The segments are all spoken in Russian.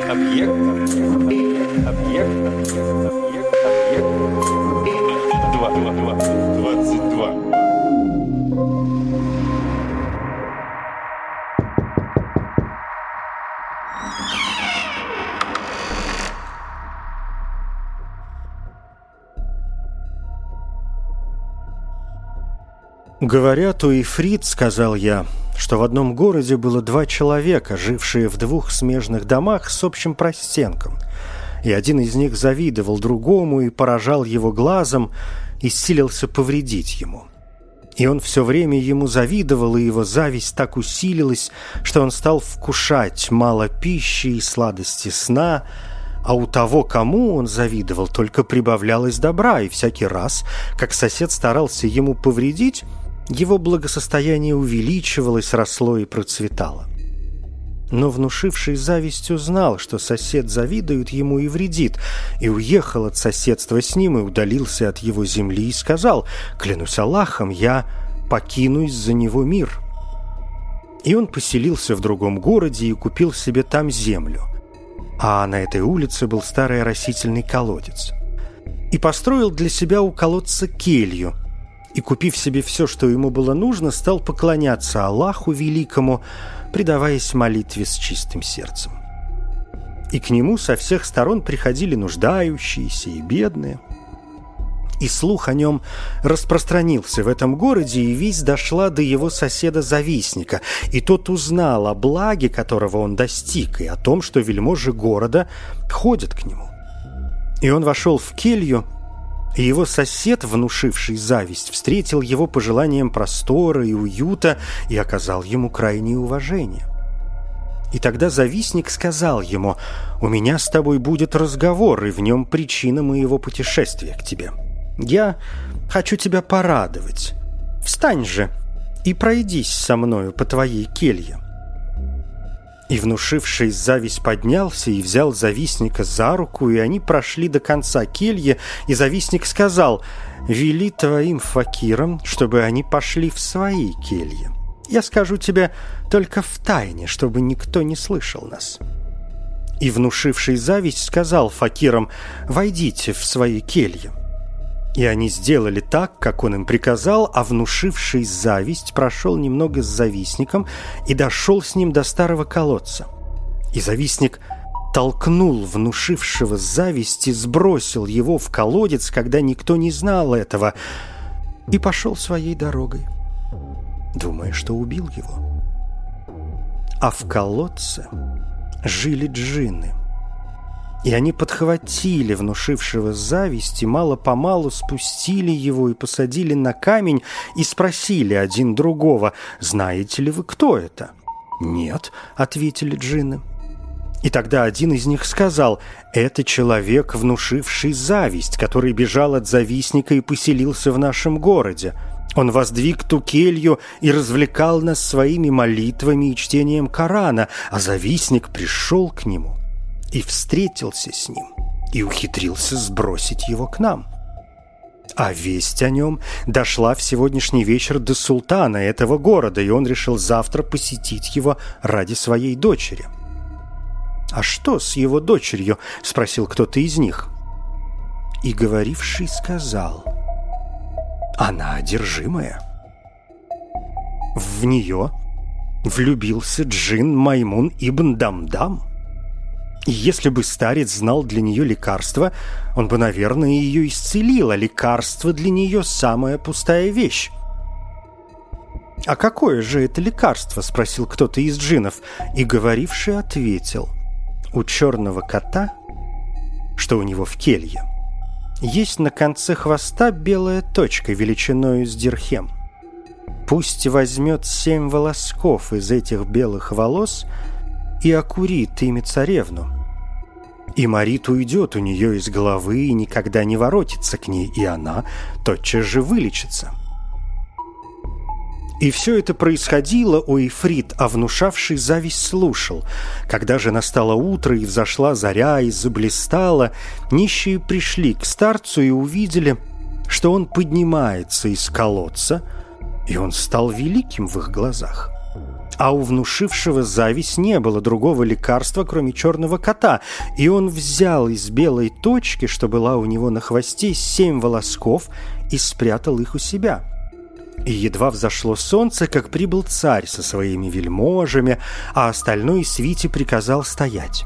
Объект 22. «Говорят, у Ифрит, — сказал я, — что в одном городе было 2 человека, жившие в 2 смежных домах с общим простенком, и один из них завидовал другому и поражал его глазом и силился повредить ему. И он все время ему завидовал, и его зависть так усилилась, что он стал вкушать мало пищи и сладости сна, а у того, кому он завидовал, только прибавлялось добра, и всякий раз, как сосед старался ему повредить, его благосостояние увеличивалось, росло и процветало. Но внушивший завистью знал, что сосед завидует ему и вредит, и уехал от соседства с ним, и удалился от его земли, и сказал: «Клянусь Аллахом, я покину из-за него мир». И он поселился в другом городе и купил себе там землю, а на этой улице был старый оросительный колодец, и построил для себя у колодца келью, и, купив себе все, что ему было нужно, стал поклоняться Аллаху Великому, предаваясь молитве с чистым сердцем. И к нему со всех сторон приходили нуждающиеся и бедные. И слух о нем распространился в этом городе, и весть дошла до его соседа-завистника, и тот узнал о благе, которого он достиг, и о том, что вельможи города ходят к нему. И он вошел в келью, и его сосед, внушивший зависть, встретил его пожеланием простора и уюта и оказал ему крайнее уважение. И тогда завистник сказал ему: «У меня с тобой будет разговор, и в нем причина моего путешествия к тебе. Я хочу тебя порадовать. Встань же и пройдись со мною по твоей келье». И внушивший зависть поднялся и взял завистника за руку, и они прошли до конца кельи, и завистник сказал: «Вели твоим факирам, чтобы они пошли в свои кельи. Я скажу тебе только в тайне, чтобы никто не слышал нас». И внушивший зависть сказал факирам: «Войдите в свои кельи». И они сделали так, как он им приказал, а внушивший зависть прошел немного с завистником и дошел с ним до старого колодца. И завистник толкнул внушившего зависть и сбросил его в колодец, когда никто не знал этого, и пошел своей дорогой, думая, что убил его. А в колодце жили джинны. И они подхватили внушившего зависть и мало-помалу спустили его и посадили на камень и спросили один другого: «Знаете ли вы, кто это?» «Нет», — ответили джинны. И тогда один из них сказал: «Это человек, внушивший зависть, который бежал от завистника и поселился в нашем городе. Он воздвиг ту келью и развлекал нас своими молитвами и чтением Корана, а завистник пришел к нему и встретился с ним, и ухитрился сбросить его к нам. А весть о нем дошла в сегодняшний вечер до султана этого города, и он решил завтра посетить его ради своей дочери». «А что с его дочерью?» – спросил кто-то из них. И говоривший сказал: «Она одержимая. В нее влюбился джин Маймун ибн Дамдам. И если бы старец знал для нее лекарство, он бы, наверное, ее исцелил, а лекарство для нее самая пустая вещь». «А какое же это лекарство?» – спросил кто-то из джиннов, и говоривший ответил: «У черного кота, что у него в келье, есть на конце хвоста белая точка величиною с дирхем. Пусть возьмет 7 волосков из этих белых волос и окурит ими царевну. И Марит уйдет у нее из головы и никогда не воротится к ней, и она тотчас же вылечится». И все это происходило у Ифрит, а внушавший зависть слушал. Когда же настало утро, и взошла заря, и заблистала, нищие пришли к старцу и увидели, что он поднимается из колодца, и он стал великим в их глазах. а у внушившего зависть не было другого лекарства, кроме черного кота, и он взял из белой точки, что была у него на хвосте, 7 волосков и спрятал их у себя. И едва взошло солнце, как прибыл царь со своими вельможами, а остальной свите приказал стоять.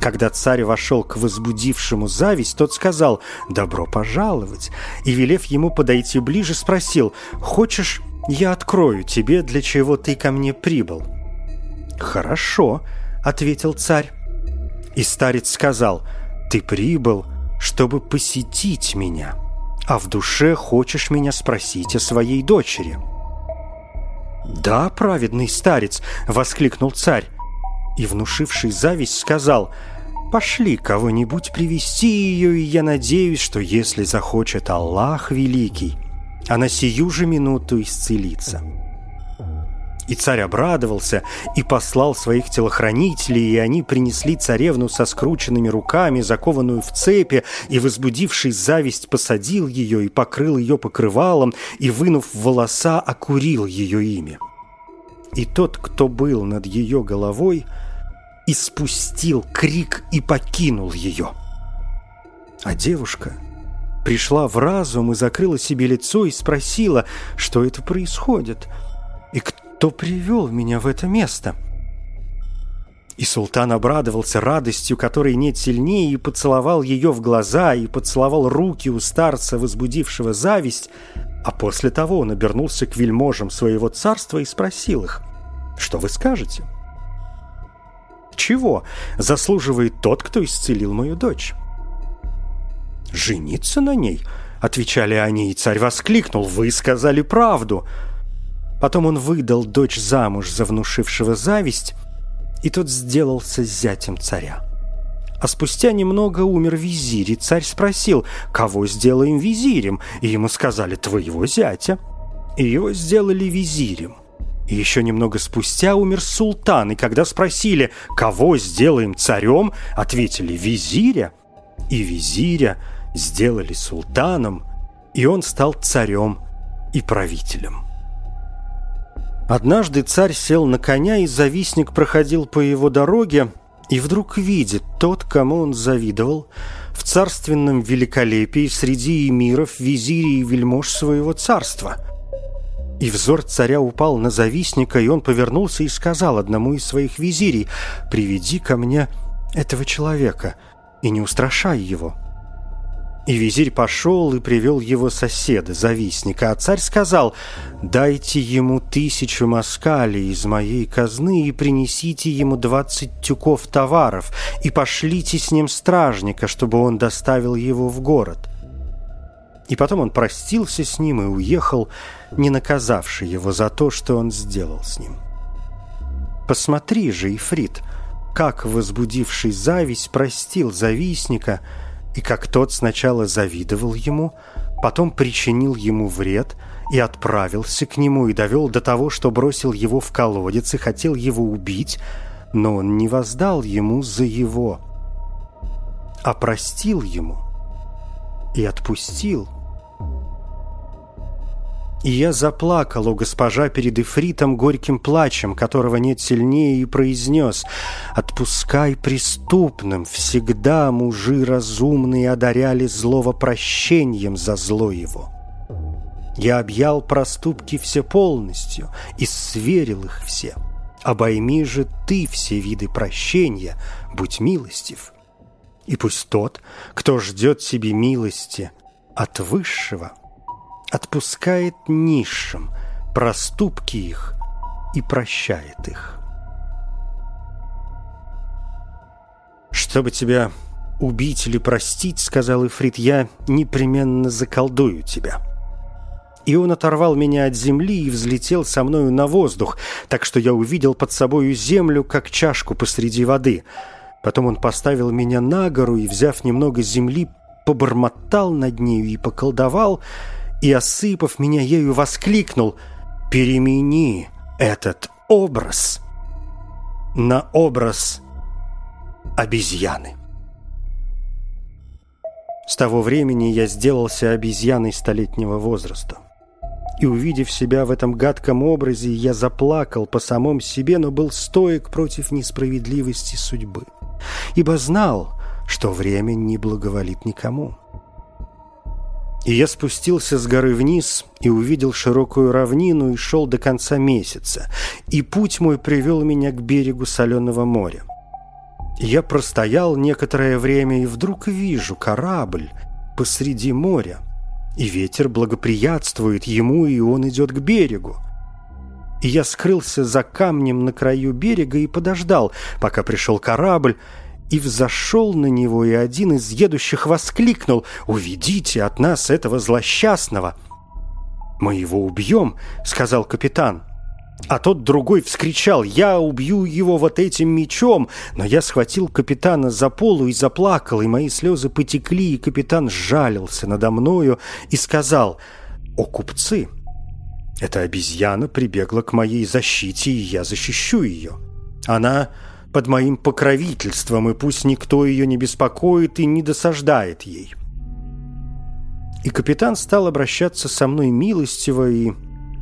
Когда царь вошел к возбудившему зависть, тот сказал «Добро пожаловать!» и, велев ему подойти ближе, спросил «Хочешь, я открою тебе, для чего ты ко мне прибыл?» «Хорошо», — ответил царь. И старец сказал «Ты прибыл, чтобы посетить меня, а в душе хочешь меня спросить о своей дочери». «Да, праведный старец!» — воскликнул царь. И внушивший зависть сказал «Пошли кого-нибудь привести ее, и я надеюсь, что если захочет Аллах Великий, она сию же минуту исцелится». И царь обрадовался и послал своих телохранителей, и они принесли царевну со скрученными руками, закованную в цепи, и, возбудивший зависть, посадил ее и покрыл ее покрывалом, и, вынув волоса, окурил ее ими. И тот, кто был над ее головой, испустил крик и покинул ее. А девушка пришла в разум и закрыла себе лицо и спросила, что это происходит, и кто привел меня в это место. И султан обрадовался радостью, которой нет сильнее, и поцеловал ее в глаза, и поцеловал руки у старца, возбудившего зависть. А после того он обернулся к вельможам своего царства и спросил их, «Что вы скажете? Чего заслуживает тот, кто исцелил мою дочь?» «Жениться на ней?» — отвечали они, и царь воскликнул, «Вы сказали правду!» Потом он выдал дочь замуж за внушившего зависть, и тот сделался зятем царя. А спустя немного умер визирь, и царь спросил, кого сделаем визирем, и ему сказали, твоего зятя. И его сделали визирем. И еще немного спустя умер султан, и когда спросили, кого сделаем царем, ответили, визиря. И визиря сделали султаном, и он стал царем и правителем. Однажды царь сел на коня, и завистник проходил по его дороге, и вдруг видит тот, кому он завидовал, в царственном великолепии среди эмиров, визирей и вельмож своего царства. И взор царя упал на завистника, и он повернулся и сказал одному из своих визирей, «Приведи ко мне этого человека, и не устрашай его». И визирь пошел и привел его соседа, завистника, а царь сказал, «Дайте ему 1000 москалей из моей казны и принесите ему 20 тюков товаров, и пошлите с ним стражника, чтобы он доставил его в город». И потом он простился с ним и уехал, не наказавши его за то, что он сделал с ним. «Посмотри же, Ифрит, как возбудивший зависть простил завистника, и как тот сначала завидовал ему, потом причинил ему вред и отправился к нему и довел до того, что бросил его в колодец и хотел его убить, но он не воздал ему за его, а простил ему и отпустил. И я заплакал, о госпожа, перед Ифритом горьким плачем, которого нет сильнее, и произнес, «Отпускай преступным, всегда мужи разумные одаряли злого прощением за зло его. Я объял проступки все полностью и сверил их все. Обойми же ты все виды прощения, будь милостив. И пусть тот, кто ждет себе милости от Высшего, отпускает низшим проступки их и прощает их». «Чтобы тебя убить или простить, — сказал Ифрит, — я непременно заколдую тебя». И он оторвал меня от земли и взлетел со мною на воздух, так что я увидел под собою землю, как чашку посреди воды. Потом он поставил меня на гору и, взяв немного земли, побормотал над нею и поколдовал, и, осыпав меня ею, воскликнул, «Перемени этот образ на образ обезьяны». С того времени я сделался обезьяной столетнего возраста. И, увидев себя в этом гадком образе, я заплакал по самому себе, но был стоек против несправедливости судьбы, ибо знал, что время не благоволит никому. И я спустился с горы вниз и увидел широкую равнину и шел до конца месяца, и путь мой привел меня к берегу соленого моря. Я простоял некоторое время и вдруг вижу корабль посреди моря, и ветер благоприятствует ему, и он идет к берегу. И я скрылся за камнем на краю берега и подождал, пока пришел корабль, и взошел на него, и один из едущих воскликнул: «Уведите от нас этого злосчастного!» «Мы его убьем», — сказал капитан. А тот другой вскричал: «Я убью его вот этим мечом!» Но я схватил капитана за полу и заплакал, и мои слезы потекли, и капитан сжалился надо мною и сказал: «О, купцы! Эта обезьяна прибегла к моей защите, и я защищу ее. Она под моим покровительством, и пусть никто ее не беспокоит и не досаждает ей». И капитан стал обращаться со мной милостиво, и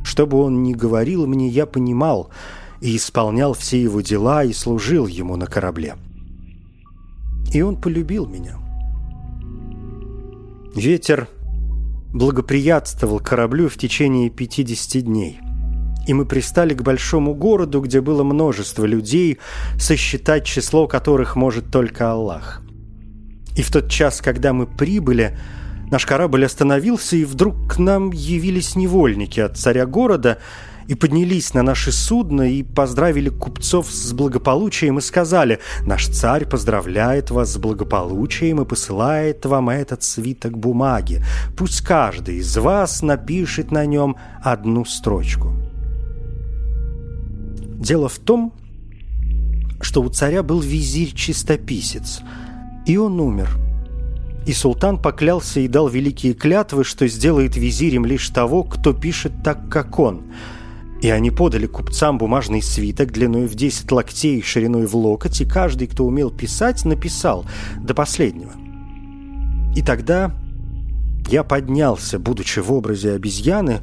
что бы он ни говорил мне, я понимал и исполнял все его дела и служил ему на корабле. И он полюбил меня. Ветер благоприятствовал кораблю в течение 50 дней, и мы пристали к большому городу, где было множество людей, сосчитать число которых может только Аллах. И в тот час, когда мы прибыли, наш корабль остановился, и вдруг к нам явились невольники от царя города и поднялись на наше судно и поздравили купцов с благополучием и сказали: «Наш царь поздравляет вас с благополучием и посылает вам этот свиток бумаги. Пусть каждый из вас напишет на нем одну строчку». Дело в том, что у царя был визирь-чистописец, и он умер. И султан поклялся и дал великие клятвы, что сделает визирем лишь того, кто пишет так, как он. И они подали купцам бумажный свиток длиной в 10 локтей и шириной в локоть, и каждый, кто умел писать, написал до последнего. И тогда я поднялся, будучи в образе обезьяны,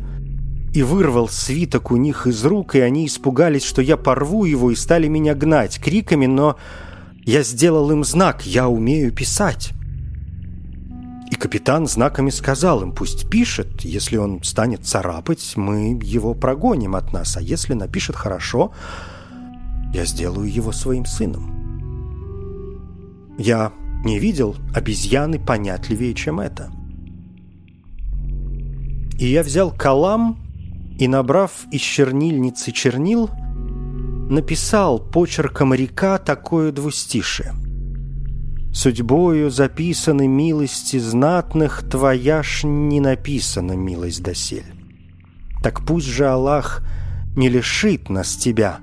и вырвал свиток у них из рук, и они испугались, что я порву его, и стали меня гнать криками, но я сделал им знак: «Я умею писать». И капитан знаками сказал им: «Пусть пишет, если он станет царапать, мы его прогоним от нас, а если напишет хорошо, я сделаю его своим сыном». Я не видел обезьяны понятливее, чем это. И я взял калам и, набрав из чернильницы чернил, написал почерком река такое двустишие: «Судьбою записаны милости знатных, твоя ж не написана милость досель. Так пусть же Аллах не лишит нас тебя,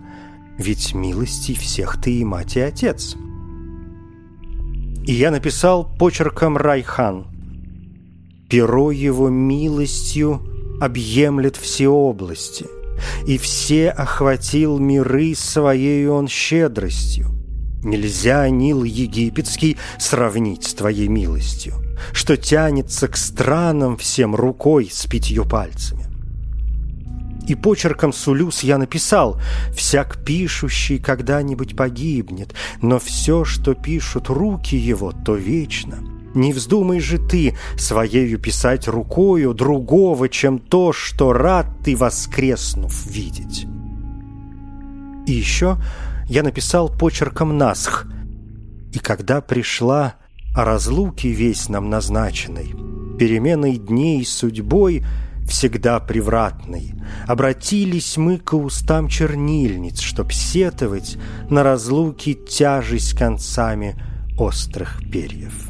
ведь милости всех ты и мать, и отец». И я написал почерком Райхан: «Перо его милостью объемлет все области, и все охватил миры своею он щедростью. Нельзя Нил египетский сравнить с твоей милостью, что тянется к странам всем рукой с 5 пальцами». И почерком Сулюс я написал: «Всяк пишущий когда-нибудь погибнет, но все, что пишут руки его, то вечно. Не вздумай же ты своею писать рукою другого, чем то, что рад ты, воскреснув, видеть». И еще я написал почерком Насх: «И когда пришла о разлуке весть нам назначенной, переменой дней и судьбой всегда превратной, обратились мы к устам чернильниц, чтоб сетовать на разлуки тяжесть концами острых перьев».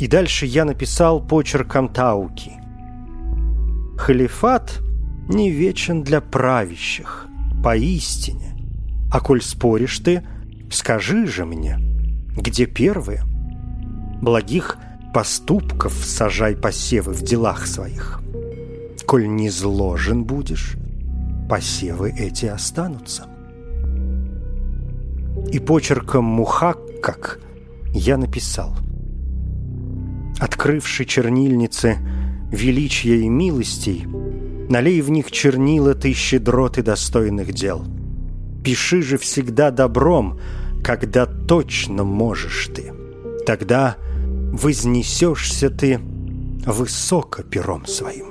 И дальше я написал почерком Тауки: «Халифат не вечен для правящих, поистине. А коль споришь ты, скажи же мне, где первые? Благих поступков сажай посевы в делах своих. Коль не зложен будешь, посевы эти останутся». И почерком Мухаккак я написал: «Открывши чернильницы, величия и милостей, налей в них чернила ты щедроты достойных дел. Пиши же всегда добром, когда точно можешь ты. Тогда вознесешься ты высоко пером своим.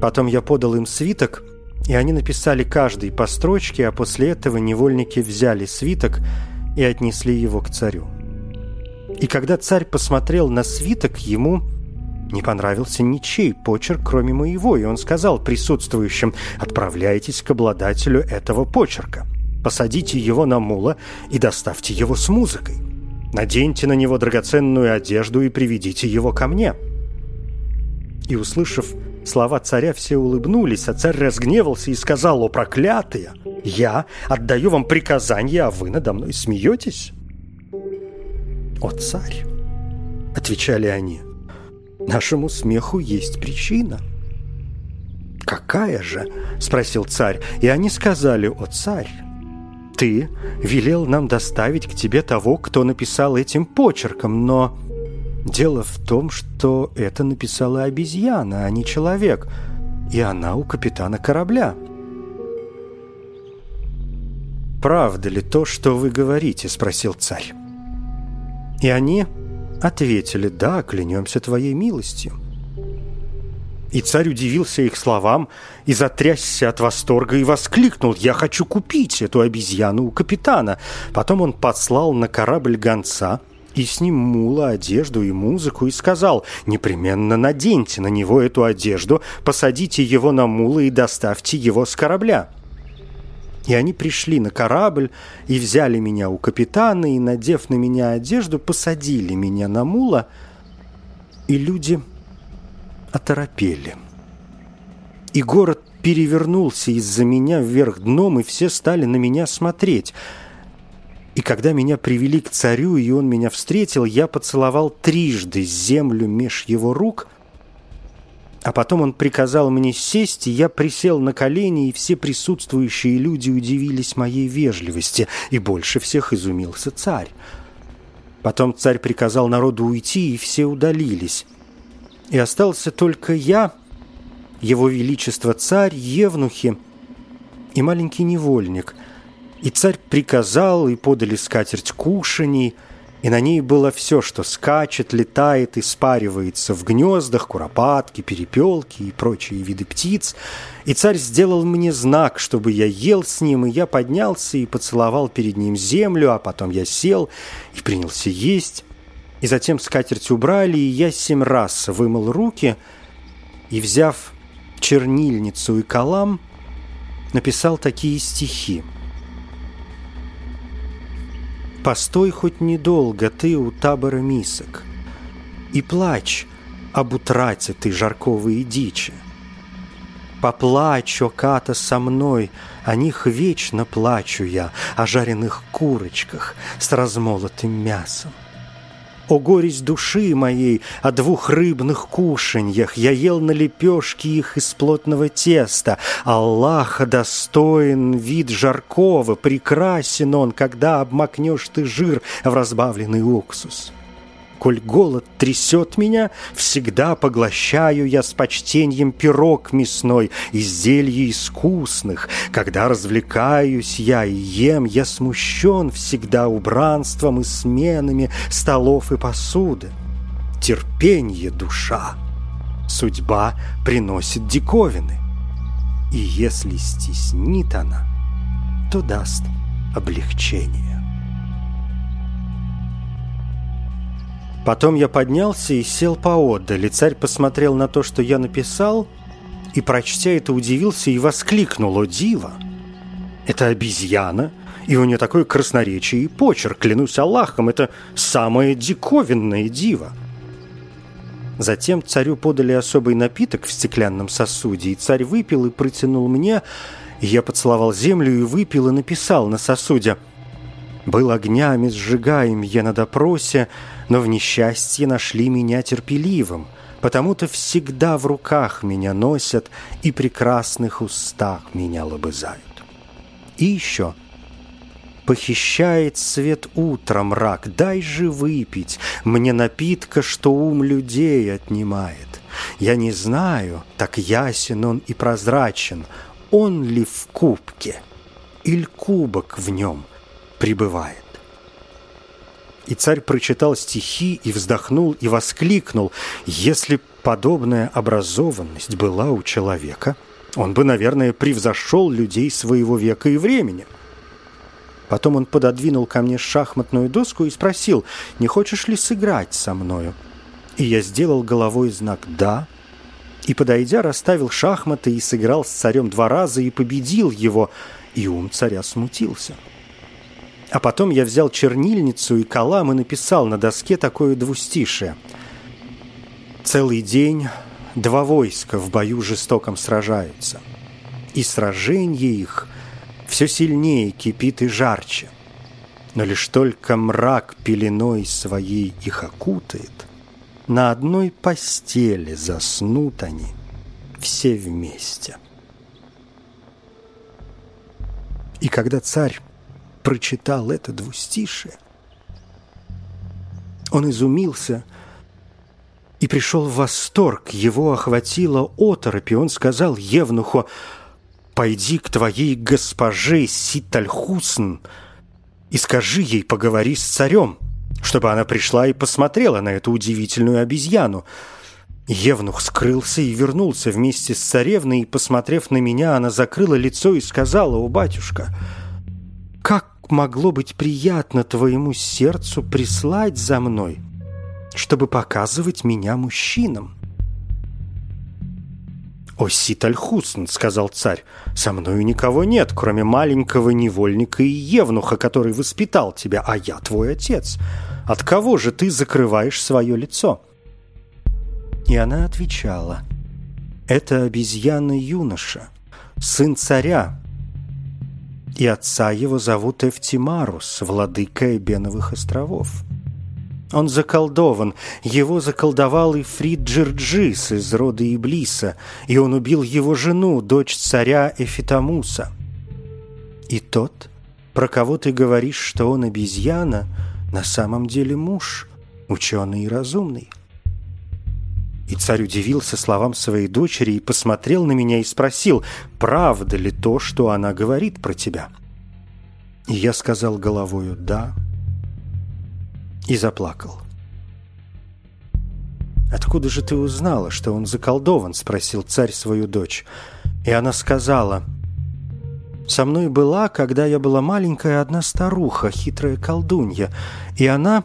Потом я подал им свиток, и они написали каждый по строчке, а после этого невольники взяли свиток и отнесли его к царю. И когда царь посмотрел на свиток, ему не понравился ничей почерк, кроме моего, и он сказал присутствующим: «Отправляйтесь к обладателю этого почерка, посадите его на мула и доставьте его с музыкой, наденьте на него драгоценную одежду и приведите его ко мне». И, услышав слова царя, все улыбнулись, а царь разгневался и сказал: «О, проклятые! Я отдаю вам приказание, а вы надо мной смеетесь?» «О, царь!» — отвечали они. «Нашему смеху есть причина». «Какая же?» — спросил царь. И они сказали: «О, царь! Ты велел нам доставить к тебе того, кто написал этим почерком, но дело в том, что это написала обезьяна, а не человек, и она у капитана корабля». «Правда ли то, что вы говорите?» — спросил царь. И они ответили: «Да, клянемся твоей милостью». И царь удивился их словам и затрясся от восторга и воскликнул: «Я хочу купить эту обезьяну у капитана». Потом он послал на корабль гонца и с ним мула, одежду и музыку, и сказал: «Непременно наденьте на него эту одежду, посадите его на мула и доставьте его с корабля». И они пришли на корабль и взяли меня у капитана, и, надев на меня одежду, посадили меня на мула, и люди оторопели. И город перевернулся из-за меня вверх дном, и все стали на меня смотреть. И когда меня привели к царю, и он меня встретил, я поцеловал трижды землю меж его рук, а потом он приказал мне сесть, и я присел на колени, и все присутствующие люди удивились моей вежливости, и больше всех изумился царь. Потом царь приказал народу уйти, и все удалились. И остался только я, его величество царь, евнухи и маленький невольник. И царь приказал, и подали скатерть кушаний, и на ней было все, что скачет, летает и спаривается в гнездах: куропатки, перепелки и прочие виды птиц. И царь сделал мне знак, чтобы я ел с ним, и я поднялся и поцеловал перед ним землю, а потом я сел и принялся есть. И затем скатерть убрали, и я 7 раз вымыл руки, и, взяв чернильницу и калам, написал такие стихи: «Постой хоть недолго ты у табора мисок, и плачь об утрате ты жаркого и дичи. Поплачь, о ката, со мной, о них вечно плачу я, о жареных курочках с размолотым мясом. О горесть души моей, о 2 рыбных кушаньях, я ел на лепешке их из плотного теста. Аллаха достоин вид жаркого, прекрасен он, когда обмакнешь ты жир в разбавленный уксус. Коль голод трясет меня, всегда поглощаю я с почтением пирог мясной, изделий искусных. Когда развлекаюсь я и ем, я смущен всегда убранством и сменами столов и посуды. Терпенье душа, судьба приносит диковины, и если стеснит она, то даст облегчение». Потом я поднялся и сел поодаль, и царь посмотрел на то, что я написал, и, прочтя это, удивился и воскликнул: «О диво! Это обезьяна, и у нее такое красноречие и почерк, клянусь Аллахом, это самое диковинное диво!» Затем царю подали особый напиток в стеклянном сосуде, и царь выпил и протянул мне, и я поцеловал землю и выпил, и написал на сосуде: «Был огнями сжигаем я на допросе, но в несчастье нашли меня терпеливым, потому-то всегда в руках меня носят и прекрасных устах меня лобызают». И еще: похищает свет утра мрак, дай же выпить мне напитка, что ум людей отнимает. Я не знаю, так ясен он и прозрачен, он ли в кубке, или кубок в нем пребывает. И царь прочитал стихи, и вздохнул, и воскликнул: если подобная образованность была у человека, он бы, наверное, превзошел людей своего века и времени. Потом он пододвинул ко мне шахматную доску и спросил: не хочешь ли сыграть со мною? И я сделал головой знак «да», и, подойдя, расставил шахматы и сыграл с царем 2 раза и победил его, и ум царя смутился. А потом я взял чернильницу и калам и написал на доске такое двустишие: «Целый день 2 войска в бою жестоком сражаются, и сраженье их все сильнее кипит и жарче, но лишь только мрак пеленой своей их окутает, на одной постели заснут они все вместе». И когда царь прочитал это двустишие, он изумился и пришел в восторг. Его охватила оторопь, и он сказал евнуху: «Пойди к твоей госпоже Ситальхусн и скажи ей, поговори с царем, чтобы она пришла и посмотрела на эту удивительную обезьяну». Евнух скрылся и вернулся вместе с царевной, и, посмотрев на меня, она закрыла лицо и сказала: «О, батюшка, как могло быть приятно твоему сердцу прислать за мной, чтобы показывать меня мужчинам?» «О, Ситальхусн, — сказал царь, — со мною никого нет, кроме маленького невольника и евнуха, который воспитал тебя, а я твой отец. От кого же ты закрываешь свое лицо?» И она отвечала: «Это обезьяна-юноша, сын царя, и отца его зовут Эфтимарус, владыка Эбеновых островов. Он заколдован, его заколдовал и Фрид Джирджис из рода Иблиса, и он убил его жену, дочь царя Эфитамуса. И тот, про кого ты говоришь, что он обезьяна, на самом деле муж, ученый и разумный». И царь удивился словам своей дочери и посмотрел на меня и спросил: «Правда ли то, что она говорит про тебя?» И я сказал головою «да» и заплакал. «Откуда же ты узнала, что он заколдован?» — спросил царь свою дочь. И она сказала: «Со мной была, когда я была маленькая, одна старуха, хитрая колдунья, и она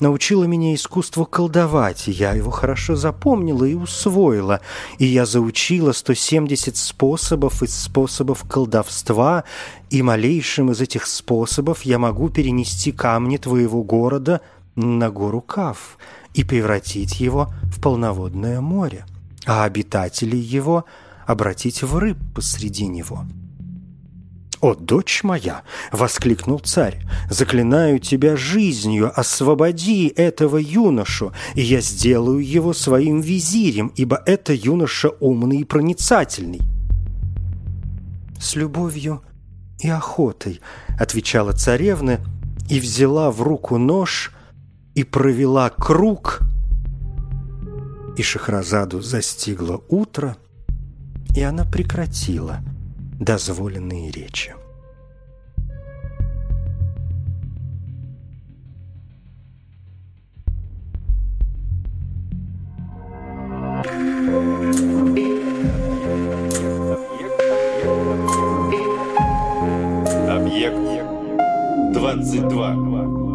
научила меня искусству колдовать, и я его хорошо запомнила и усвоила, и я заучила 170 способов из способов колдовства, и малейшим из этих способов я могу перенести камни твоего города на гору Кав и превратить его в полноводное море, а обитателей его обратить в рыб посреди него». «О, дочь моя! — воскликнул царь, — заклинаю тебя жизнью, освободи этого юношу, и я сделаю его своим визирем, ибо это юноша умный и проницательный». «С любовью и охотой, — отвечала царевна, и взяла в руку нож, и провела круг, и Шахразаду застигло утро, и она прекратила дозволенные речи. Объект 22.